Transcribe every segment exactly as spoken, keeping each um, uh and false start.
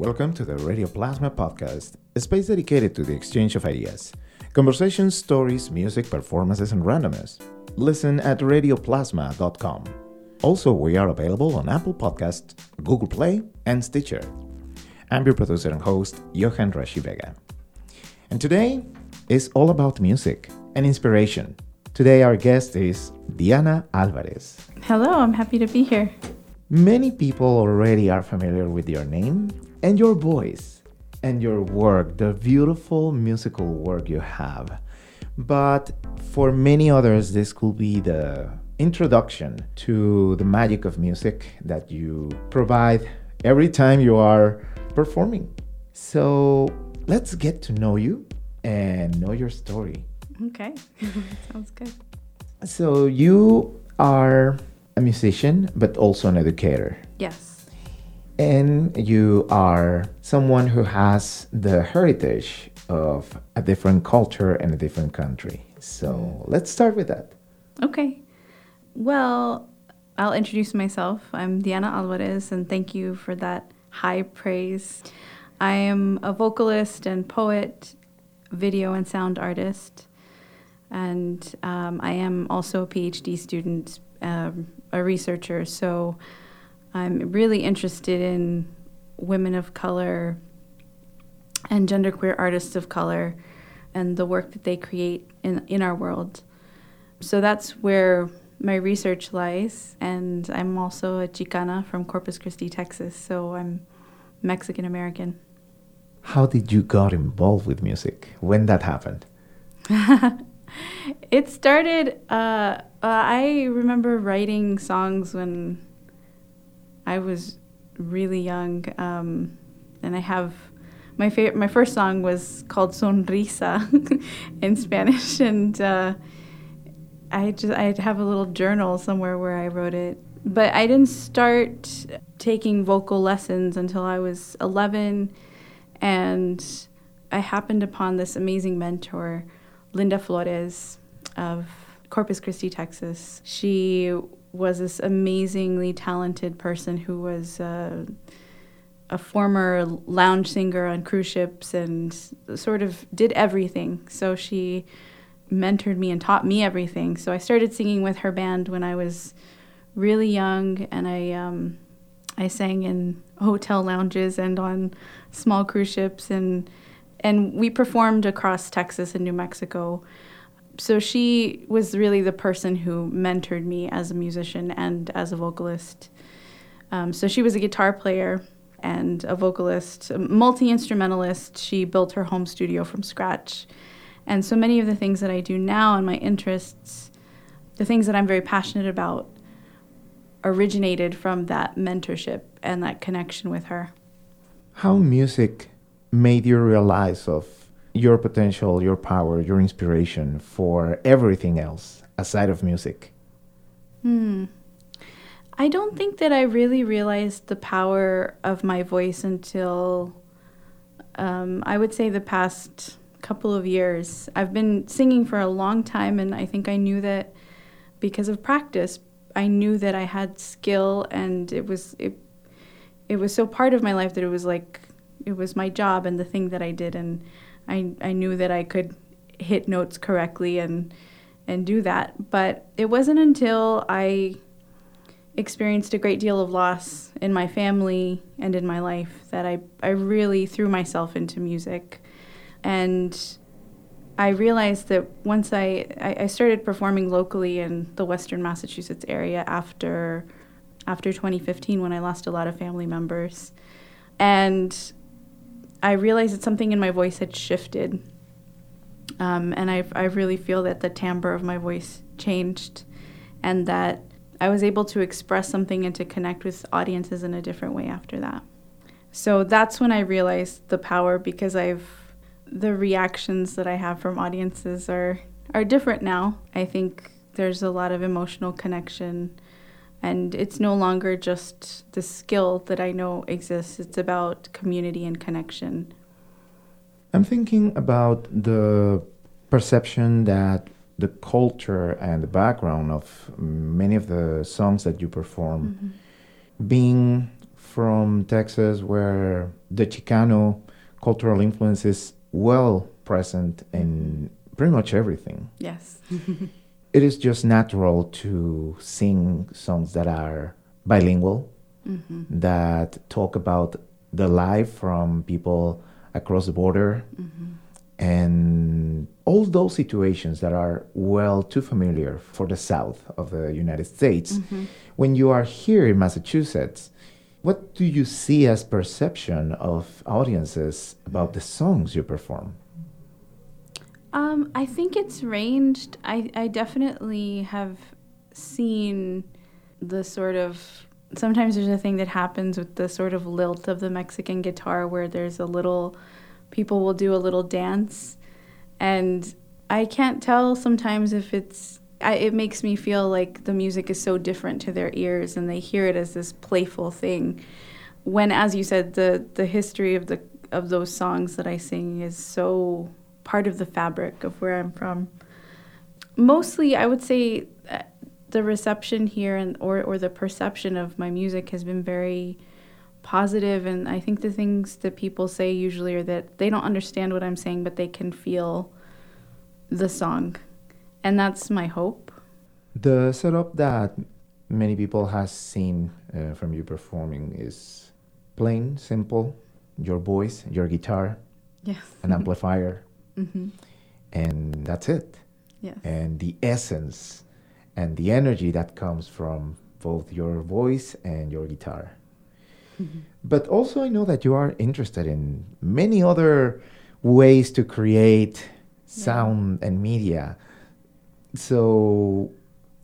Welcome to the Radio Plasma podcast, a space dedicated to the exchange of ideas, conversations, stories, music, performances, and randomness. Listen at radio plasma dot com. Also, we are available on Apple Podcasts, Google Play, and Stitcher. I'm your producer and host, Johan Rashi Vega. And today is all about music and inspiration. Today our guest is Diana Alvarez. Hello, I'm happy to be here. Many people already are familiar with your name and your voice and your work, the beautiful musical work you have. But for many others, this could be the introduction to the magic of music that you provide every time you are performing. So let's get to know you and know your story. Okay, sounds good. So you are a musician, but also an educator. Yes. And you are someone who has the heritage of a different culture and a different country. So let's start with that. Okay. Well, I'll introduce myself. I'm Diana Alvarez, and thank you for that high praise. I am a vocalist and poet, video and sound artist. And um, I am also a P H D student, um, a researcher, so I'm really interested in women of color and genderqueer artists of color and the work that they create in, in our world. So that's where my research lies, and I'm also a Chicana from Corpus Christi, Texas, so I'm Mexican-American. How did you got involved with music? When that happened? It started, uh, I remember writing songs when I was really young, um, and I have, my favorite, my first song was called Sonrisa in Spanish, and uh, I just, I have a little journal somewhere where I wrote it, but I didn't start taking vocal lessons until I was eleven, and I happened upon this amazing mentor, Linda Flores of Corpus Christi, Texas. She was this amazingly talented person who was uh, a former lounge singer on cruise ships and sort of did everything. So she mentored me and taught me everything. So I started singing with her band when I was really young, and I um, I sang in hotel lounges and on small cruise ships, and And we performed across Texas and New Mexico. So she was really the person who mentored me as a musician and as a vocalist. Um, so she was a guitar player and a vocalist, a multi-instrumentalist. She built her home studio from scratch. And so many of the things that I do now and my interests, the things that I'm very passionate about, originated from that mentorship and that connection with her. How music made you realize of your potential, your power, your inspiration for everything else aside of music? Hmm. I don't think that I really realized the power of my voice until um, I would say the past couple of years. I've been singing for a long time, and I think I knew that because of practice. I knew that I had skill, and it was it, it was so part of my life that it was like it was my job and the thing that I did, and I I knew that I could hit notes correctly and and do that. But it wasn't until I experienced a great deal of loss in my family and in my life that I, I really threw myself into music. And I realized that once I, I, I started performing locally in the Western Massachusetts area after after twenty fifteen, when I lost a lot of family members. And I realized that something in my voice had shifted, um, and I I really feel that the timbre of my voice changed, and that I was able to express something and to connect with audiences in a different way after that. So that's when I realized the power, because I've the reactions that I have from audiences are are different now. I think there's a lot of emotional connection, and it's no longer just the skill that I know exists. It's about community and connection. I'm thinking about the perception that the culture and the background of many of the songs that you perform mm-hmm. being from Texas, where the Chicano cultural influence is well present in pretty much everything. Yes. It is just natural to sing songs that are bilingual, mm-hmm. that talk about the life from people across the border, mm-hmm. and all those situations that are well too familiar for the South of the United States. Mm-hmm. When you are here in Massachusetts, what do you see as perception of audiences about the songs you perform? Um, I think it's ranged. I, I definitely have seen the sort of, sometimes there's a thing that happens with the sort of lilt of the Mexican guitar where there's a little, people will do a little dance. And I can't tell sometimes if it's, I, it makes me feel like the music is so different to their ears and they hear it as this playful thing. When, as you said, the, the history of the of those songs that I sing is so part of the fabric of where I'm from. Mostly, I would say the reception here and or, or the perception of my music has been very positive, and I think the things that people say usually are that they don't understand what I'm saying, but they can feel the song. And that's my hope. The setup that many people has seen uh, from you performing is plain, simple, your voice, your guitar, yes. an amplifier, mm-hmm. and that's it. Yes. And the essence and the energy that comes from both your voice and your guitar. Mm-hmm. But also I know that you are interested in many other ways to create sound yeah. and media. So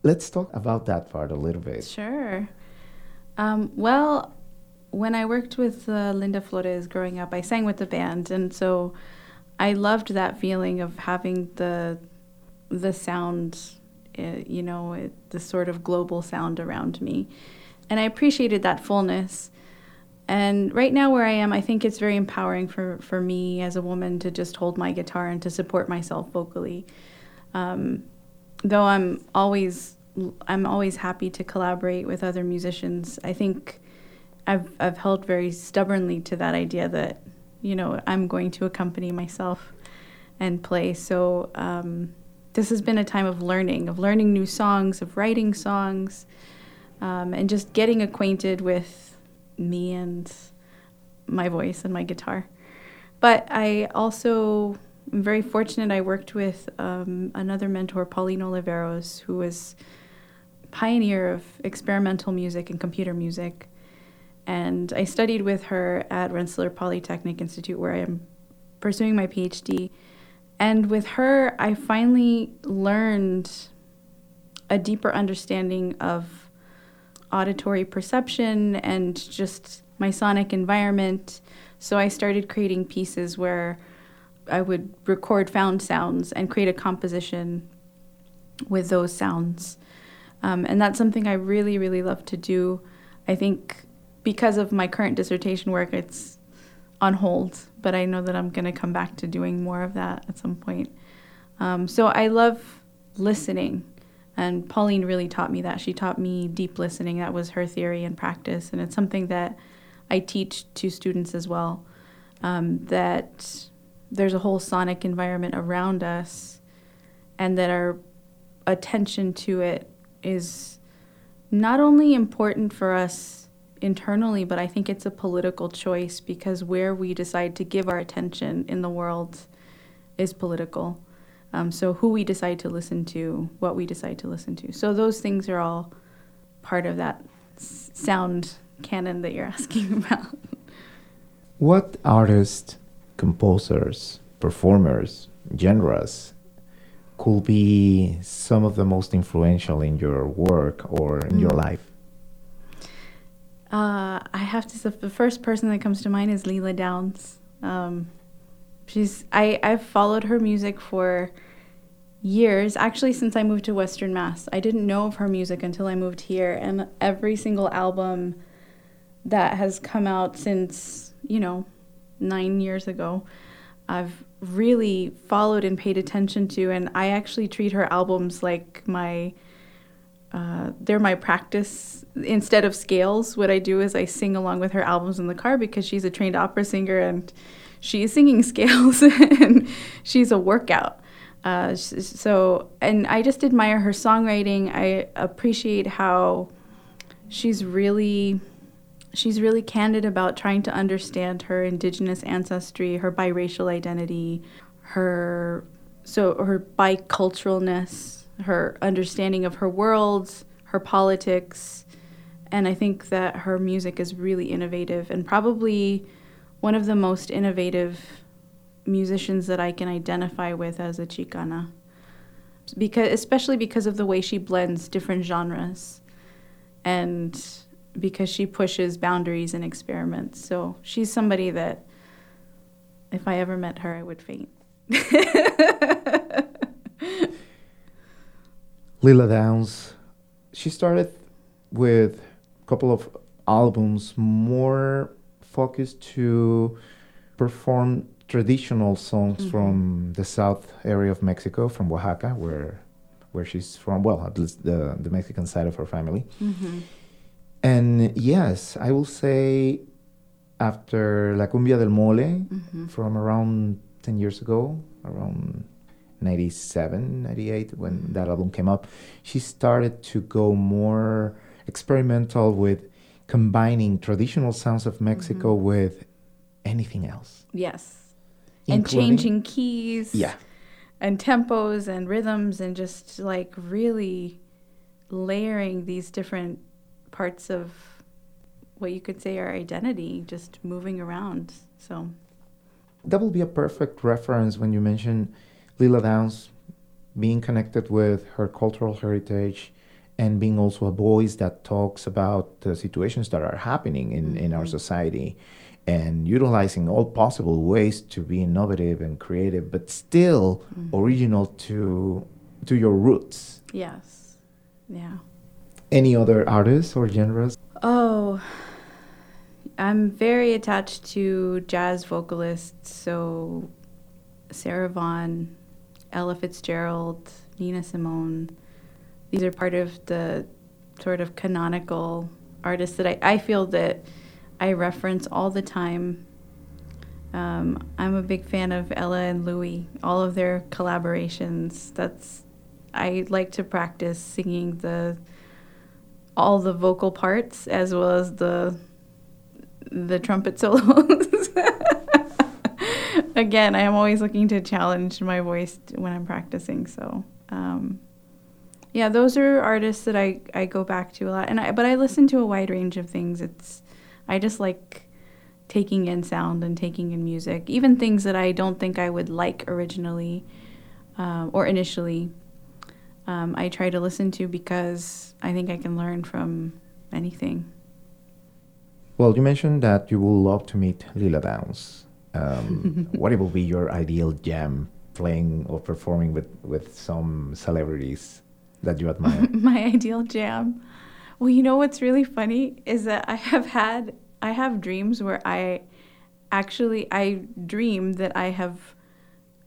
let's talk about that part a little bit. Sure. Um, well, when I worked with uh, Linda Flores growing up, I sang with the band. And so I loved that feeling of having the the sound, uh, you know, it, the sort of global sound around me. And I appreciated that fullness. And right now where I am, I think it's very empowering for, for me as a woman to just hold my guitar and to support myself vocally. Um, Though I'm always, I'm always happy to collaborate with other musicians. I think I've I've held very stubbornly to that idea that, you know, I'm going to accompany myself and play. So um, this has been a time of learning, of learning new songs, of writing songs, um, and just getting acquainted with me and my voice and my guitar. But I also. I'm very fortunate I worked with um, another mentor, Pauline Oliveros, who was a pioneer of experimental music and computer music. And I studied with her at Rensselaer Polytechnic Institute, where I am pursuing my PhD. And with her, I finally learned a deeper understanding of auditory perception and just my sonic environment. So I started creating pieces where I would record found sounds and create a composition with those sounds. Um, and that's something I really, really love to do. I think because of my current dissertation work, it's on hold, but I know that I'm going to come back to doing more of that at some point. Um, so I love listening, and Pauline really taught me that. She taught me deep listening. That was her theory and practice, and it's something that I teach to students as well, um, that... there's a whole sonic environment around us, and that our attention to it is not only important for us internally, but I think it's a political choice, because where we decide to give our attention in the world is political. Um, so who we decide to listen to, what we decide to listen to. So those things are all part of that s- sound canon that you're asking about. What artist... composers, performers, genres could be some of the most influential in your work or in mm. your life? Uh, I have to say, the first person that comes to mind is Lila Downs. Um, she's I, I've followed her music for years, actually since I moved to Western Mass. I didn't know of her music until I moved here, and every single album that has come out since, you know, nine years ago, I've really followed and paid attention to, and I actually treat her albums like my Uh, they're my practice. Instead of scales, what I do is I sing along with her albums in the car because she's a trained opera singer and she's singing scales and she's a workout. Uh, so, and I just admire her songwriting. I appreciate how she's really, she's really candid about trying to understand her indigenous ancestry, her biracial identity, her so her biculturalness, her understanding of her worlds, her politics, and I think that her music is really innovative and probably one of the most innovative musicians that I can identify with as a Chicana, because especially because of the way she blends different genres and because she pushes boundaries and experiments. So she's somebody that if I ever met her, I would faint. Lila Downs, she started with a couple of albums more focused to perform traditional songs mm-hmm. from the south area of Mexico, from Oaxaca, where where she's from, well, at least the, the Mexican side of her family. Mm-hmm. And yes, I will say after La Cumbia del Mole, mm-hmm. from around ten years ago, around ninety-seven, ninety-eight, when that album came up, she started to go more experimental with combining traditional sounds of Mexico mm-hmm. with anything else. Yes. And changing keys. Yeah. And tempos and rhythms and just like really layering these different parts of what you could say our identity, just moving around. So that will be a perfect reference when you mention Lila Downs being connected with her cultural heritage and being also a voice that talks about the situations that are happening in, mm-hmm. in our society and utilizing all possible ways to be innovative and creative, but still mm-hmm. original to to your roots. Yes. Yeah. Any other artists or genres? Oh, I'm very attached to jazz vocalists, so Sarah Vaughan, Ella Fitzgerald, Nina Simone. These are part of the sort of canonical artists that I, I feel that I reference all the time. Um, I'm a big fan of Ella and Louie, all of their collaborations. That's I like to practice singing the all the vocal parts as well as the the trumpet solos. Again, I am always looking to challenge my voice when I'm practicing. So, um, yeah, those are artists that I, I go back to a lot. And I, but I listen to a wide range of things. It's I just like taking in sound and taking in music, even things that I don't think I would like originally um, or initially. Um, I try to listen to because I think I can learn from anything. Well, you mentioned that you would love to meet Lila Downs. Um, what will be your ideal jam, playing or performing with, with some celebrities that you admire? My ideal jam? Well, you know what's really funny is that I have had, I have dreams where I actually, I dream that I have,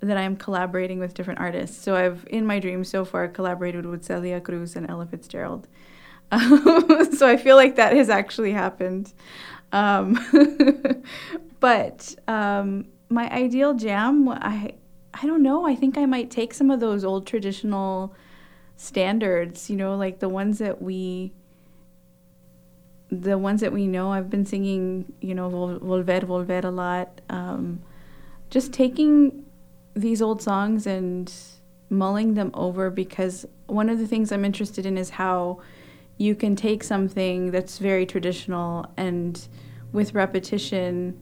that I'm collaborating with different artists. So I've, in my dreams so far, collaborated with Celia Cruz and Ella Fitzgerald. Um, so I feel like that has actually happened. Um But um, my ideal jam, I I don't know. I think I might take some of those old traditional standards, you know, like the ones that we, the ones that we know. I've been singing, you know, Vol- Volver, Volver a lot. Um, just taking these old songs and mulling them over, because one of the things I'm interested in is how you can take something that's very traditional and with repetition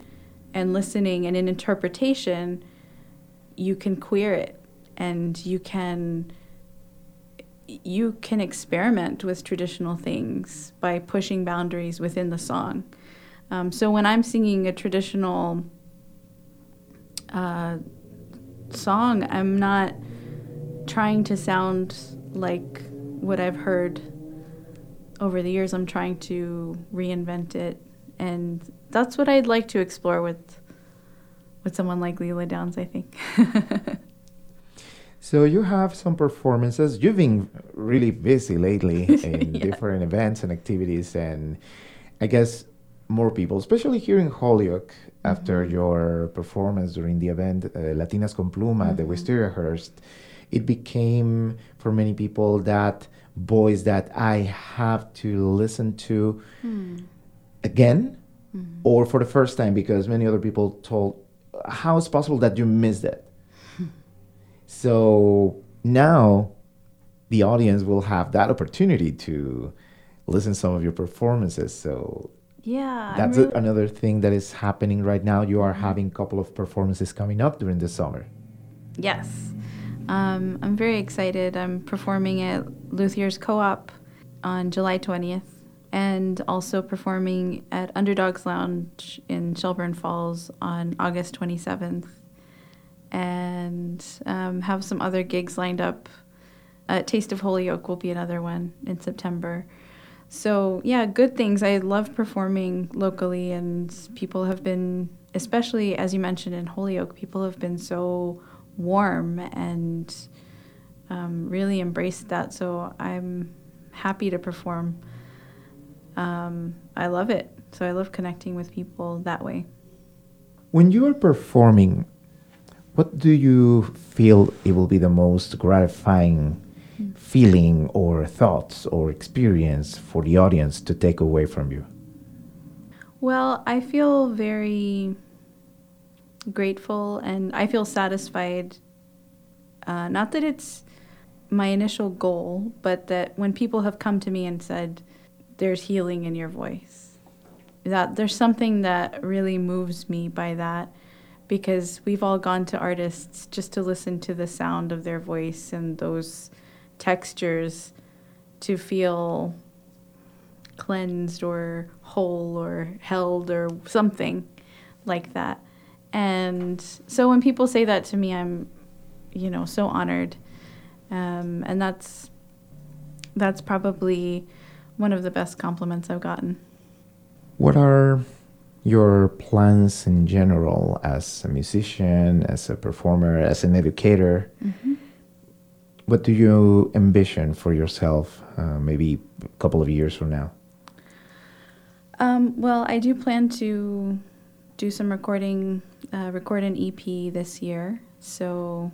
and listening and in interpretation, you can queer it and you can you can experiment with traditional things by pushing boundaries within the song. Um, so when I'm singing a traditional uh, song, I'm not trying to sound like what I've heard over the years. I'm trying to reinvent it, and that's what I'd like to explore with with someone like Lila Downs, I think. So you have some performances. You've been really busy lately in yeah. different events and activities, and I guess more people, especially here in Holyoke, mm-hmm. after your performance during the event, uh, Latinas con Pluma, mm-hmm. the Wisteria Hearst, it became for many people that voice that I have to listen to mm. again mm-hmm. or for the first time, because many other people told, how is possible that you missed it? So now the audience will have that opportunity to listen to some of your performances. So yeah, that's really... a, another thing that is happening right now. You are having a couple of performances coming up during the summer. Yes. Um, I'm very excited. I'm performing at Luthier's Co-op on July twentieth and also performing at Underdog's Lounge in Shelburne Falls on August twenty-seventh. And um, have some other gigs lined up. Uh, Taste of Holyoke will be another one in September. So, yeah, good things. I love performing locally, and people have been, especially as you mentioned in Holyoke, people have been so warm and um, really embraced that. So I'm happy to perform. Um, I love it. So I love connecting with people that way. When you are performing, what do you feel it will be the most gratifying mm. feeling or thoughts or experience for the audience to take away from you? Well, I feel very grateful and I feel satisfied. Uh, not that it's my initial goal, but that when people have come to me and said, there's healing in your voice, that there's something that really moves me by that. Because we've all gone to artists just to listen to the sound of their voice and those textures to feel cleansed or whole or held or something like that. And so when people say that to me, I'm, you know, so honored. Um, and that's that's probably one of the best compliments I've gotten. What are... your plans in general as a musician, as a performer, as an educator? Mm-hmm. What do you envision for yourself uh, maybe a couple of years from now? Um, well, I do plan to do some recording, uh, record an E P this year. So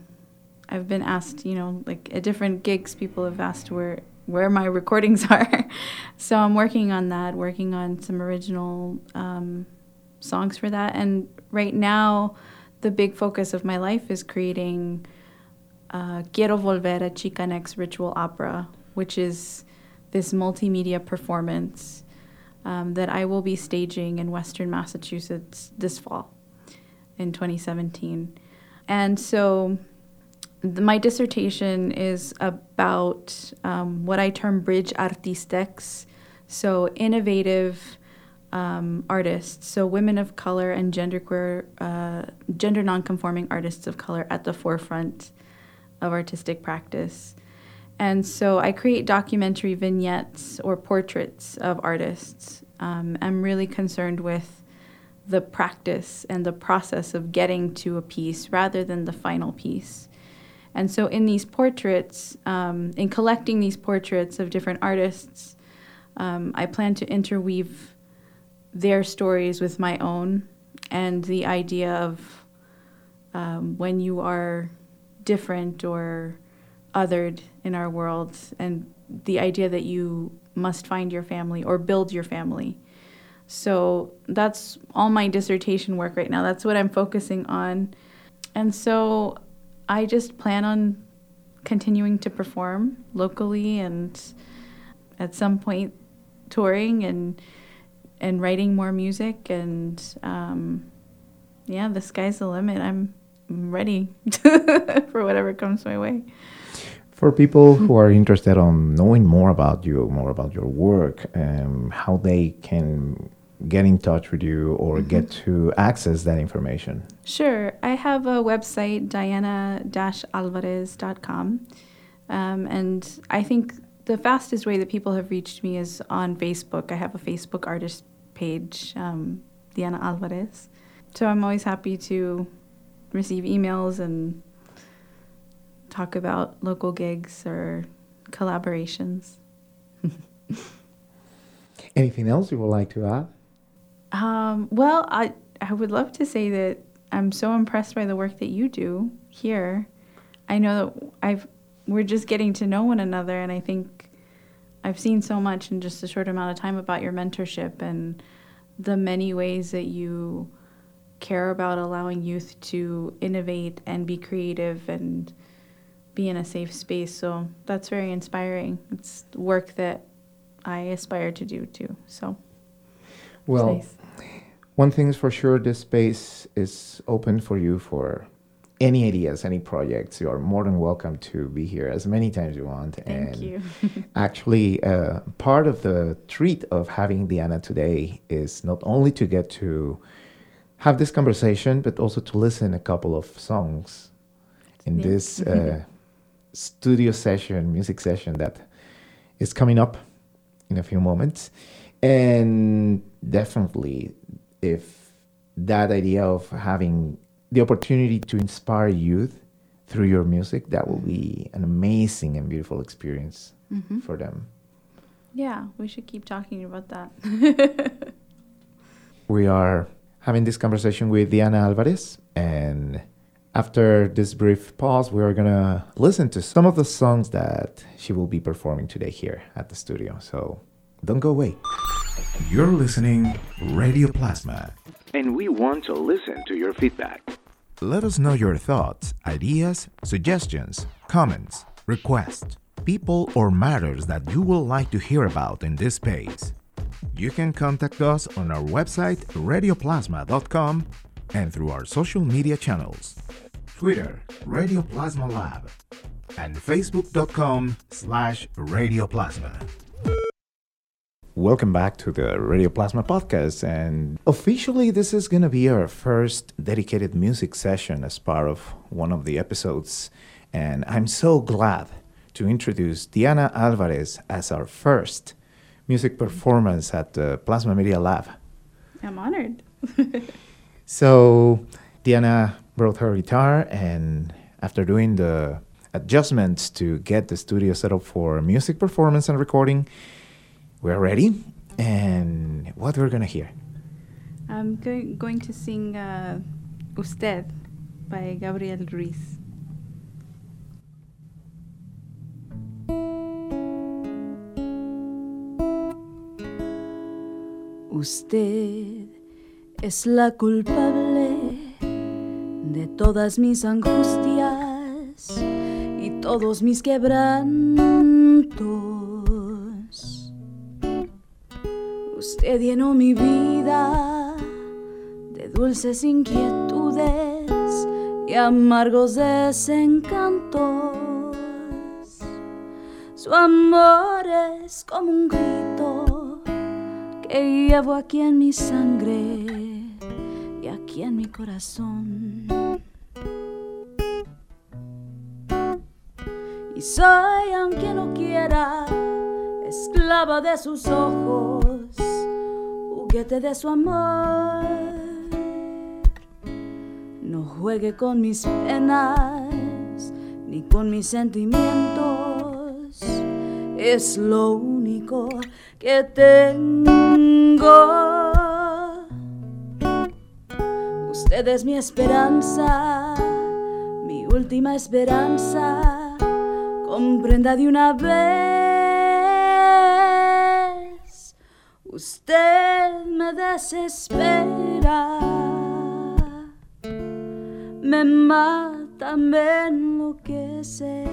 I've been asked, you know, like at different gigs, people have asked where where my recordings are. So I'm working on that, working on some original um, songs for that. And right now, the big focus of my life is creating uh, Quiero Volver a Chicanx Ritual Opera, which is this multimedia performance um, that I will be staging in Western Massachusetts this fall in twenty seventeen. And so my dissertation is about um, what I term bridge artistex, so innovative um, artists, so women of color and genderqueer, uh, gender nonconforming artists of color at the forefront of artistic practice. And so I create documentary vignettes or portraits of artists. Um, I'm really concerned with the practice and the process of getting to a piece rather than the final piece. And so in these portraits, um, in collecting these portraits of different artists, um, I plan to interweave their stories with my own, and the idea of um, when you are different or othered in our world, and the idea that you must find your family or build your family. So that's all my dissertation work right now. That's what I'm focusing on. And so I just plan on continuing to perform locally and at some point touring and and writing more music. And um, yeah, the sky's the limit. I'm ready for whatever comes my way. For people who are interested in knowing more about you, more about your work, um, how they can get in touch with you or mm-hmm. get to access that information? Sure. I have a website, diana dash alvarez dot com. Um, and I think the fastest way that people have reached me is on Facebook. I have a Facebook artist page, um, Diana Alvarez. So I'm always happy to receive emails and talk about local gigs or collaborations. Anything else you would like to add? Um, well, I I would love to say that I'm so impressed by the work that you do here. I know that I've we're just getting to know one another, and I think I've seen so much in just a short amount of time about your mentorship and the many ways that you care about allowing youth to innovate and be creative and be in a safe space. So that's very inspiring. It's work that I aspire to do too. So, well, nice. One thing's for sure, this space is open for you for any ideas, any projects. You are more than welcome to be here as many times as you want. Thank and you. Actually, uh, part of the treat of having Diana today is not only to get to have this conversation, but also to listen a couple of songs in yeah. this uh, studio session, music session that is coming up in a few moments. And definitely, if that idea of having the opportunity to inspire youth through your music, that will be an amazing and beautiful experience mm-hmm. for them. Yeah, we should keep talking about that. We are having this conversation with Diana Alvarez, and after this brief pause, we are going to listen to some of the songs that she will be performing today here at the studio. So don't go away. You're listening Radio Plasma. And we want to listen to your feedback. Let us know your thoughts, ideas, suggestions, comments, requests, people or matters that you would like to hear about in this space. You can contact us on our website, radio plasma dot com, and through our social media channels. Twitter, Radio Plasma Lab, and facebook.com slash Radio Plasma. Welcome back to the Radio Plasma podcast, and officially this is going to be our first dedicated music session as part of one of the episodes, and I'm so glad to introduce Diana Alvarez as our first music performance at the Plasma Media Lab. I'm honored. So Diana brought her guitar, and after doing the adjustments to get the studio set up for music performance and recording, we're ready, and what we're going to hear? I'm go- going to sing uh, Usted by Gabriel Ruiz. Usted es la culpable de todas mis angustias y todos mis quebrantos. Usted llenó mi vida de dulces inquietudes y amargos desencantos. Su amor es como un grito que llevo aquí en mi sangre y aquí en mi corazón. Y soy, aunque no quiera, esclava de sus ojos, juguete de su amor. No juegue con mis penas ni con mis sentimientos. Es lo único que tengo. Usted es mi esperanza, mi última esperanza. Comprenda de una vez. Usted me desespera, me mata, me enloquece,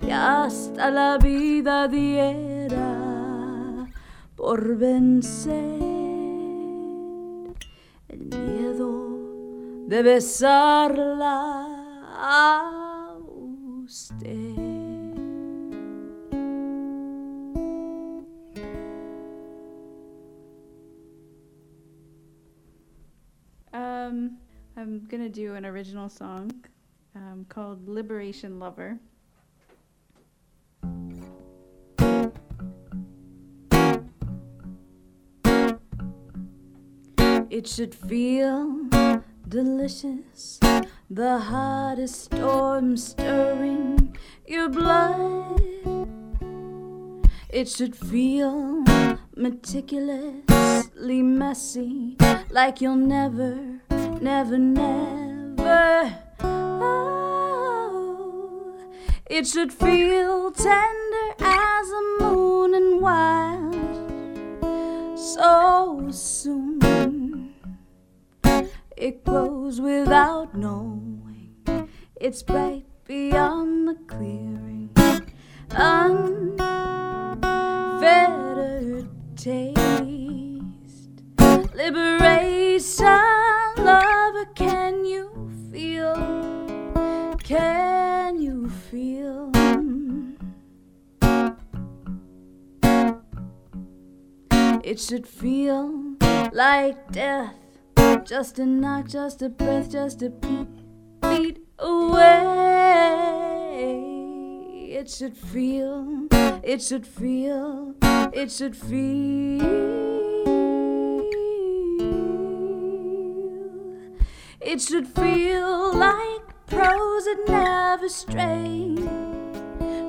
y hasta la vida diera por vencer el miedo de besarla a usted. Um, I'm going to do an original song um, called Liberation Lover. It should feel delicious The hottest storm stirring your blood. It should feel meticulously messy, like you'll never, never, never. Oh, it should feel tender as a moon and wild. So soon it grows without knowing. It's bright beyond the clearing. Unfettered taste, liberation, lover, can you feel? Can you feel? It should feel like death, just a knock, just a breath, just a beat, beat away. It should feel, it should feel, it should feel. It should feel like prose that never strayed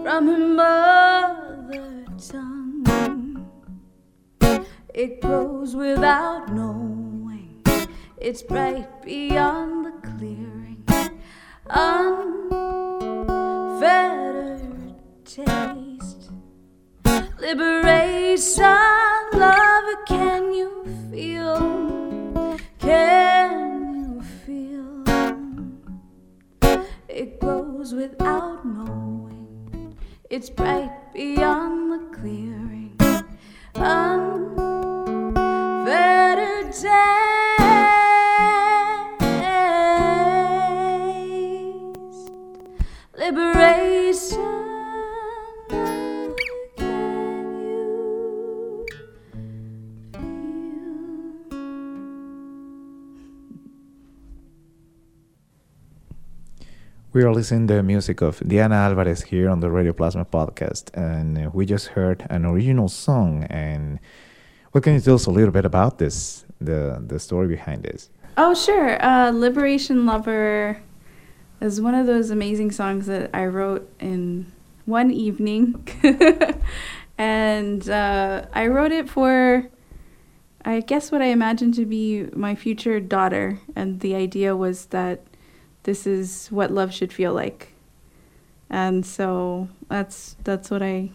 from her mother tongue. It grows without knowing. It's bright beyond the clearing. Unfettered taste, liberation, lover, can you feel? Can you feel? It grows without knowing. It's bright beyond the clearing. Unfettered taste, liberation. We are listening to the music of Diana Alvarez here on the Radio Plasma podcast, and we just heard an original song. And what can you tell us a little bit about this, the the story behind this? Oh, sure. Uh, Liberation Lover is one of those amazing songs that I wrote in one evening. And uh, I wrote it for, I guess, what I imagined to be my future daughter. And the idea was that this is what love should feel like, and so that's that's what I,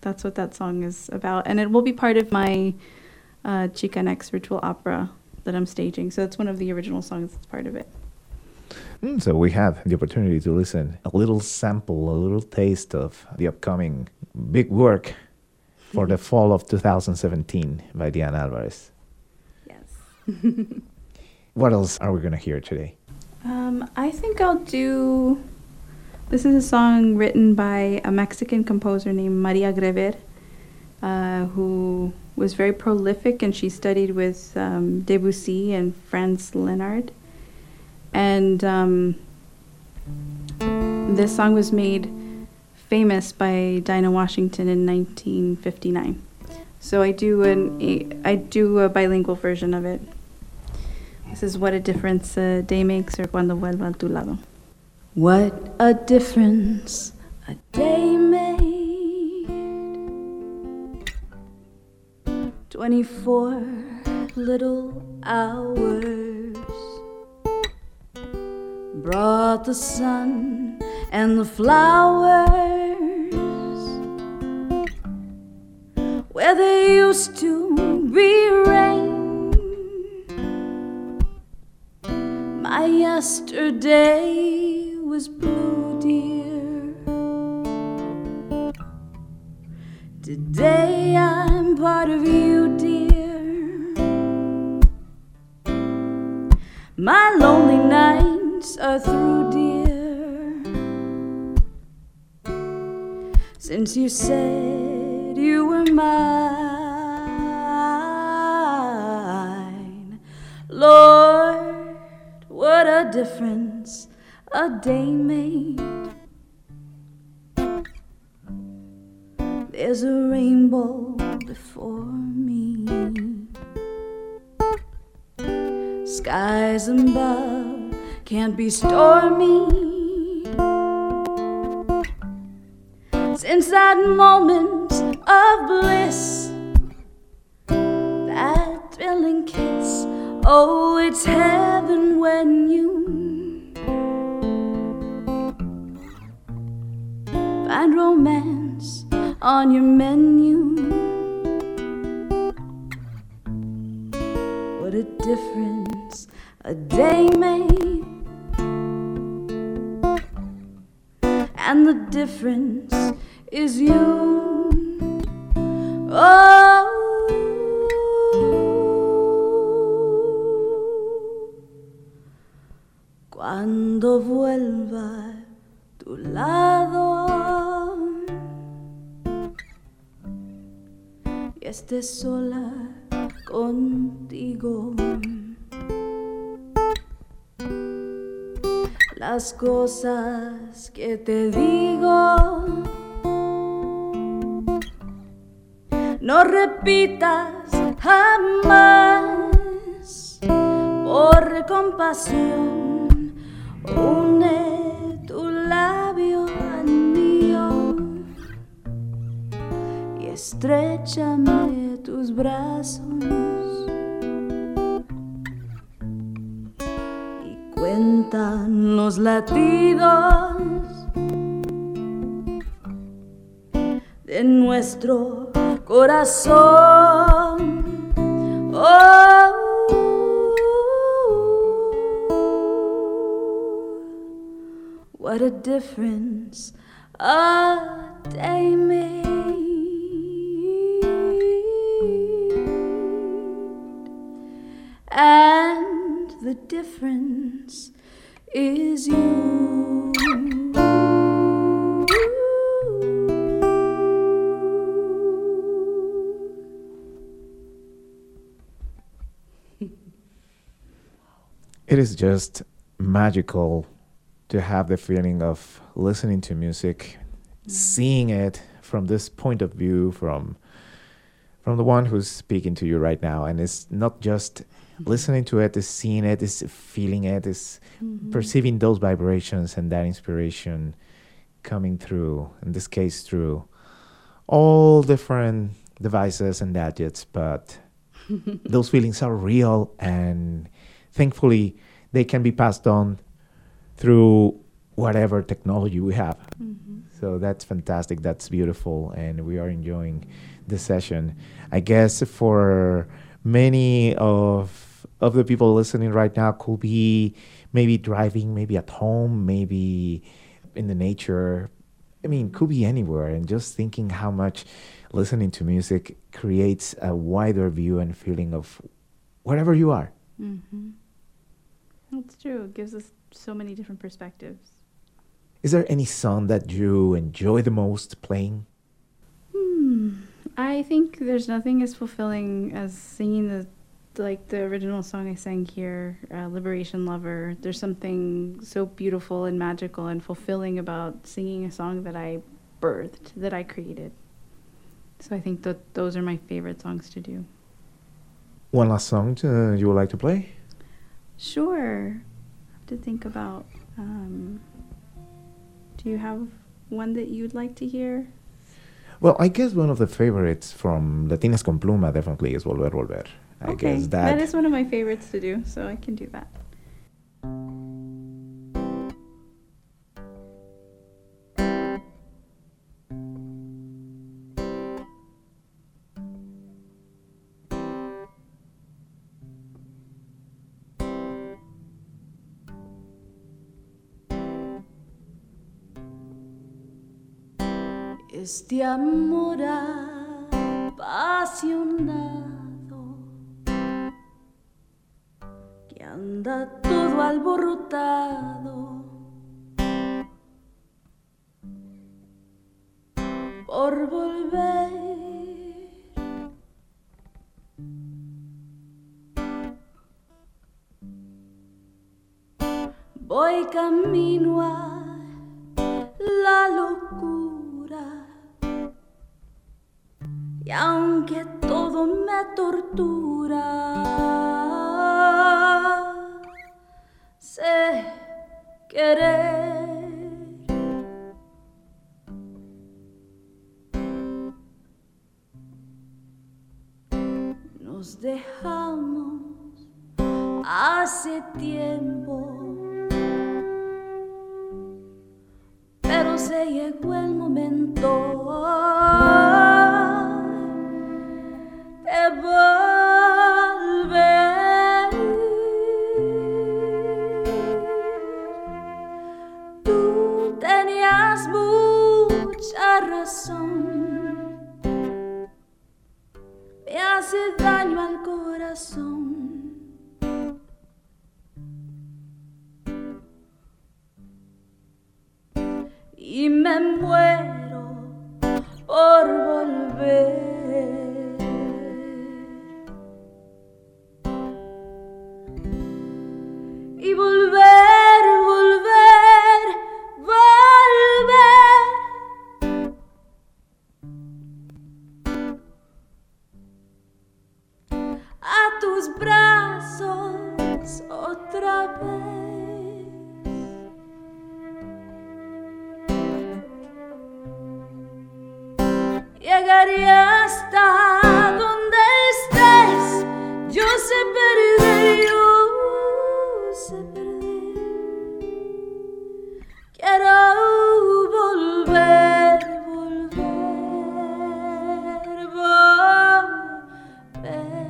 that's what that song is about, and it will be part of my uh, Chicanx Ritual Opera that I'm staging. So that's one of the original songs that's part of it. Mm, so we have the opportunity to listen a little sample, a little taste of the upcoming big work for the fall of two thousand seventeen by Diana Alvarez. Yes. What else are we gonna hear today? Um, I think I'll do, this is a song written by a Mexican composer named Maria Grever, uh, who was very prolific, and she studied with um, Debussy and Franz Lennard. And um, this song was made famous by Dinah Washington in nineteen fifty-nine. So I do an a, I do a bilingual version of it. This is What a Difference a Day Makes, or Cuando Vuelva a Tu Lado. What a difference a day made. Twenty-four little hours brought the sun and the flowers where they used to be rain. My yesterday was blue, dear. Today I'm part of you, dear. My lonely nights are through, dear. Since you said you were mine, Lord, what a difference a day made. There's a rainbow before me, skies above can be stormy. Since that moment of bliss, that thrilling kiss, oh, it's heaven when you find romance on your menu. What a difference a day made, and the difference is you. Oh. Cuando vuelva a tu lado y estés sola contigo, las cosas que te digo no repitas jamás, por compasión une tu labio al mío y estrechame tus brazos y cuentan los latidos de nuestro corazón. Oh. What a difference a day made, and the difference is you. It is just magical to have the feeling of listening to music, mm. seeing it from this point of view, from from the one who's speaking to you right now. And it's not just mm-hmm. listening to it, it's seeing it, it's feeling it, it's mm-hmm. perceiving those vibrations and that inspiration coming through, in this case through all different devices and gadgets, but those feelings are real, and thankfully they can be passed on through whatever technology we have. Mm-hmm. So that's fantastic, that's beautiful, and we are enjoying the session. I guess for many of, of the people listening right now could be maybe driving, maybe at home, maybe in the nature. I mean, could be anywhere, and just thinking how much listening to music creates a wider view and feeling of wherever you are. Mm-hmm. That's true, it gives us so many different perspectives. Is there any song that you enjoy the most playing? Hmm. I think there's nothing as fulfilling as singing the, like the original song I sang here, uh, Liberation Lover. There's something so beautiful and magical and fulfilling about singing a song that I birthed, that I created. So I think that those are my favorite songs to do. One last song to, uh, you would like to play? Sure. To think about. Um, do you have one that you'd like to hear? Well, I guess one of the favorites from Latinas con Pluma definitely is Volver, Volver. I okay. guess that... that is one of my favorites to do, so I can do that. Este amor apasionado que anda todo alborotado por volver, voy camino a la locura. Y aunque todo me tortura, sé querer. Nos dejamos hace tiempo, pero se llegó el momento de volver. Tú tenías mucha razón, me hace daño al corazón. Y me muero por volver. Y volver, volver, volver a tus brazos otra vez. Llegaré hasta donde estés, yo sé perder, yo sé perder. Quiero volver, volver, volver.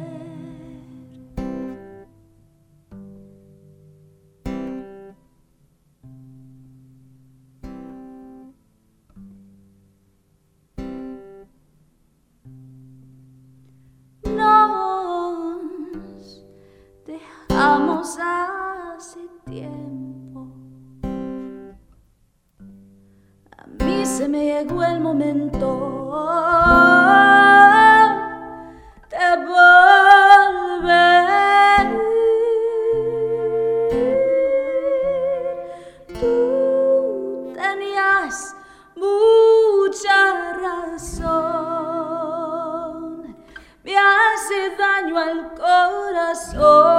Hace tiempo a mí se me llegó el momento de volver. Tú tenías mucha razón, me hace daño al corazón.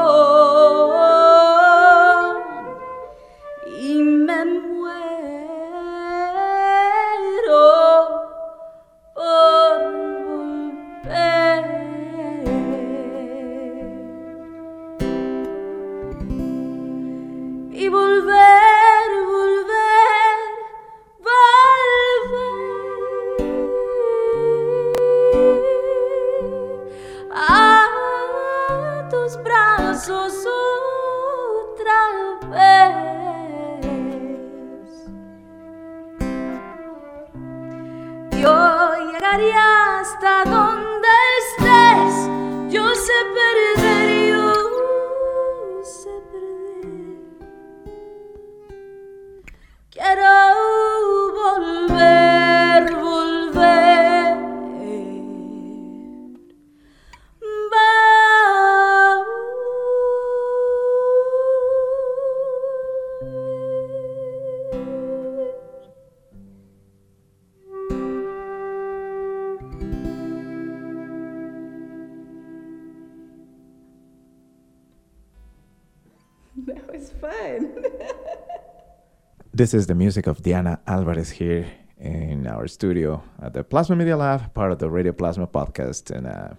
This is the music of Diana Alvarez here in our studio at the Plasma Media Lab, part of the Radio Plasma podcast, and a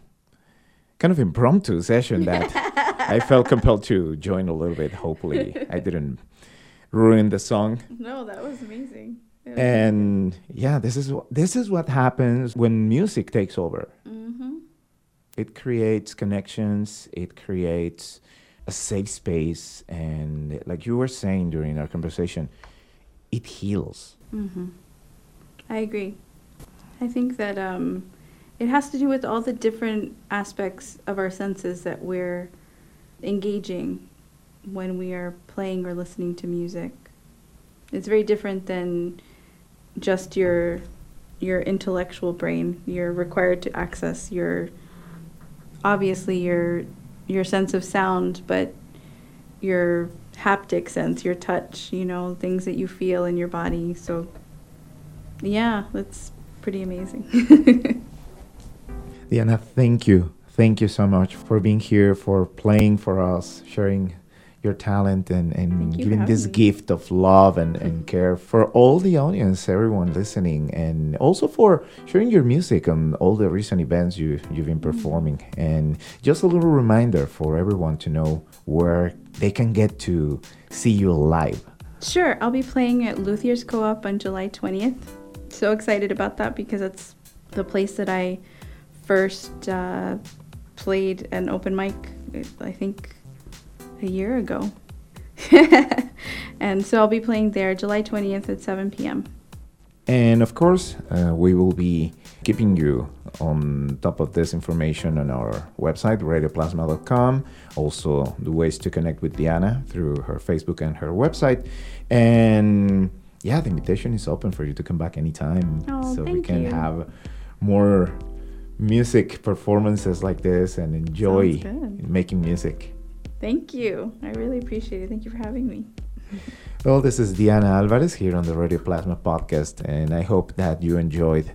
kind of impromptu session that I felt compelled to join a little bit. Hopefully I didn't ruin the song. No, that was amazing. That was and amazing. yeah, this is this is what happens when music takes over. Mm-hmm. It creates connections, it creates a safe space, and like you were saying during our conversation, it heals. Mm-hmm. I agree. I think that um, it has to do with all the different aspects of our senses that we're engaging when we are playing or listening to music. It's very different than just your your intellectual brain. You're required to access your, obviously your your sense of sound, but your haptic sense, your touch, you know, things that you feel in your body. So, yeah, that's pretty amazing. Diana, thank you. Thank you so much for being here, for playing for us, sharing your talent and, and giving this me. gift of love and, and care for all the audience, everyone listening, and also for sharing your music on all the recent events you, you've been performing. Mm-hmm. And just a little reminder for everyone to know where they can get to see you live. Sure, I'll be playing at Luthier's Co-op on July twentieth. So excited about that because it's the place that I first uh, played an open mic, I think, a year ago. And so I'll be playing there July twentieth at seven p.m. And of course, uh, we will be keeping you on top of this information on our website, radio plasma dot com. Also, the ways to connect with Diana through her Facebook and her website. And yeah, the invitation is open for you to come back anytime. Oh, so we can you. have more music performances like this and enjoy making music. Thank you. I really appreciate it. Thank you for having me. Well, this is Diana Alvarez here on the Radio Plasma podcast, and I hope that you enjoyed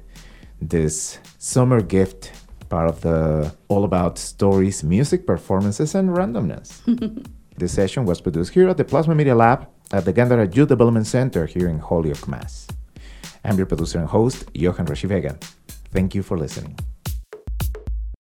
this summer gift, part of the All About Stories, Music, Performances, and Randomness. This session was produced here at the Plasma Media Lab at the Gandhara Youth Development Center here in Holyoke, Mass. I'm your producer and host, Johan Rashi Vega. Thank you for listening.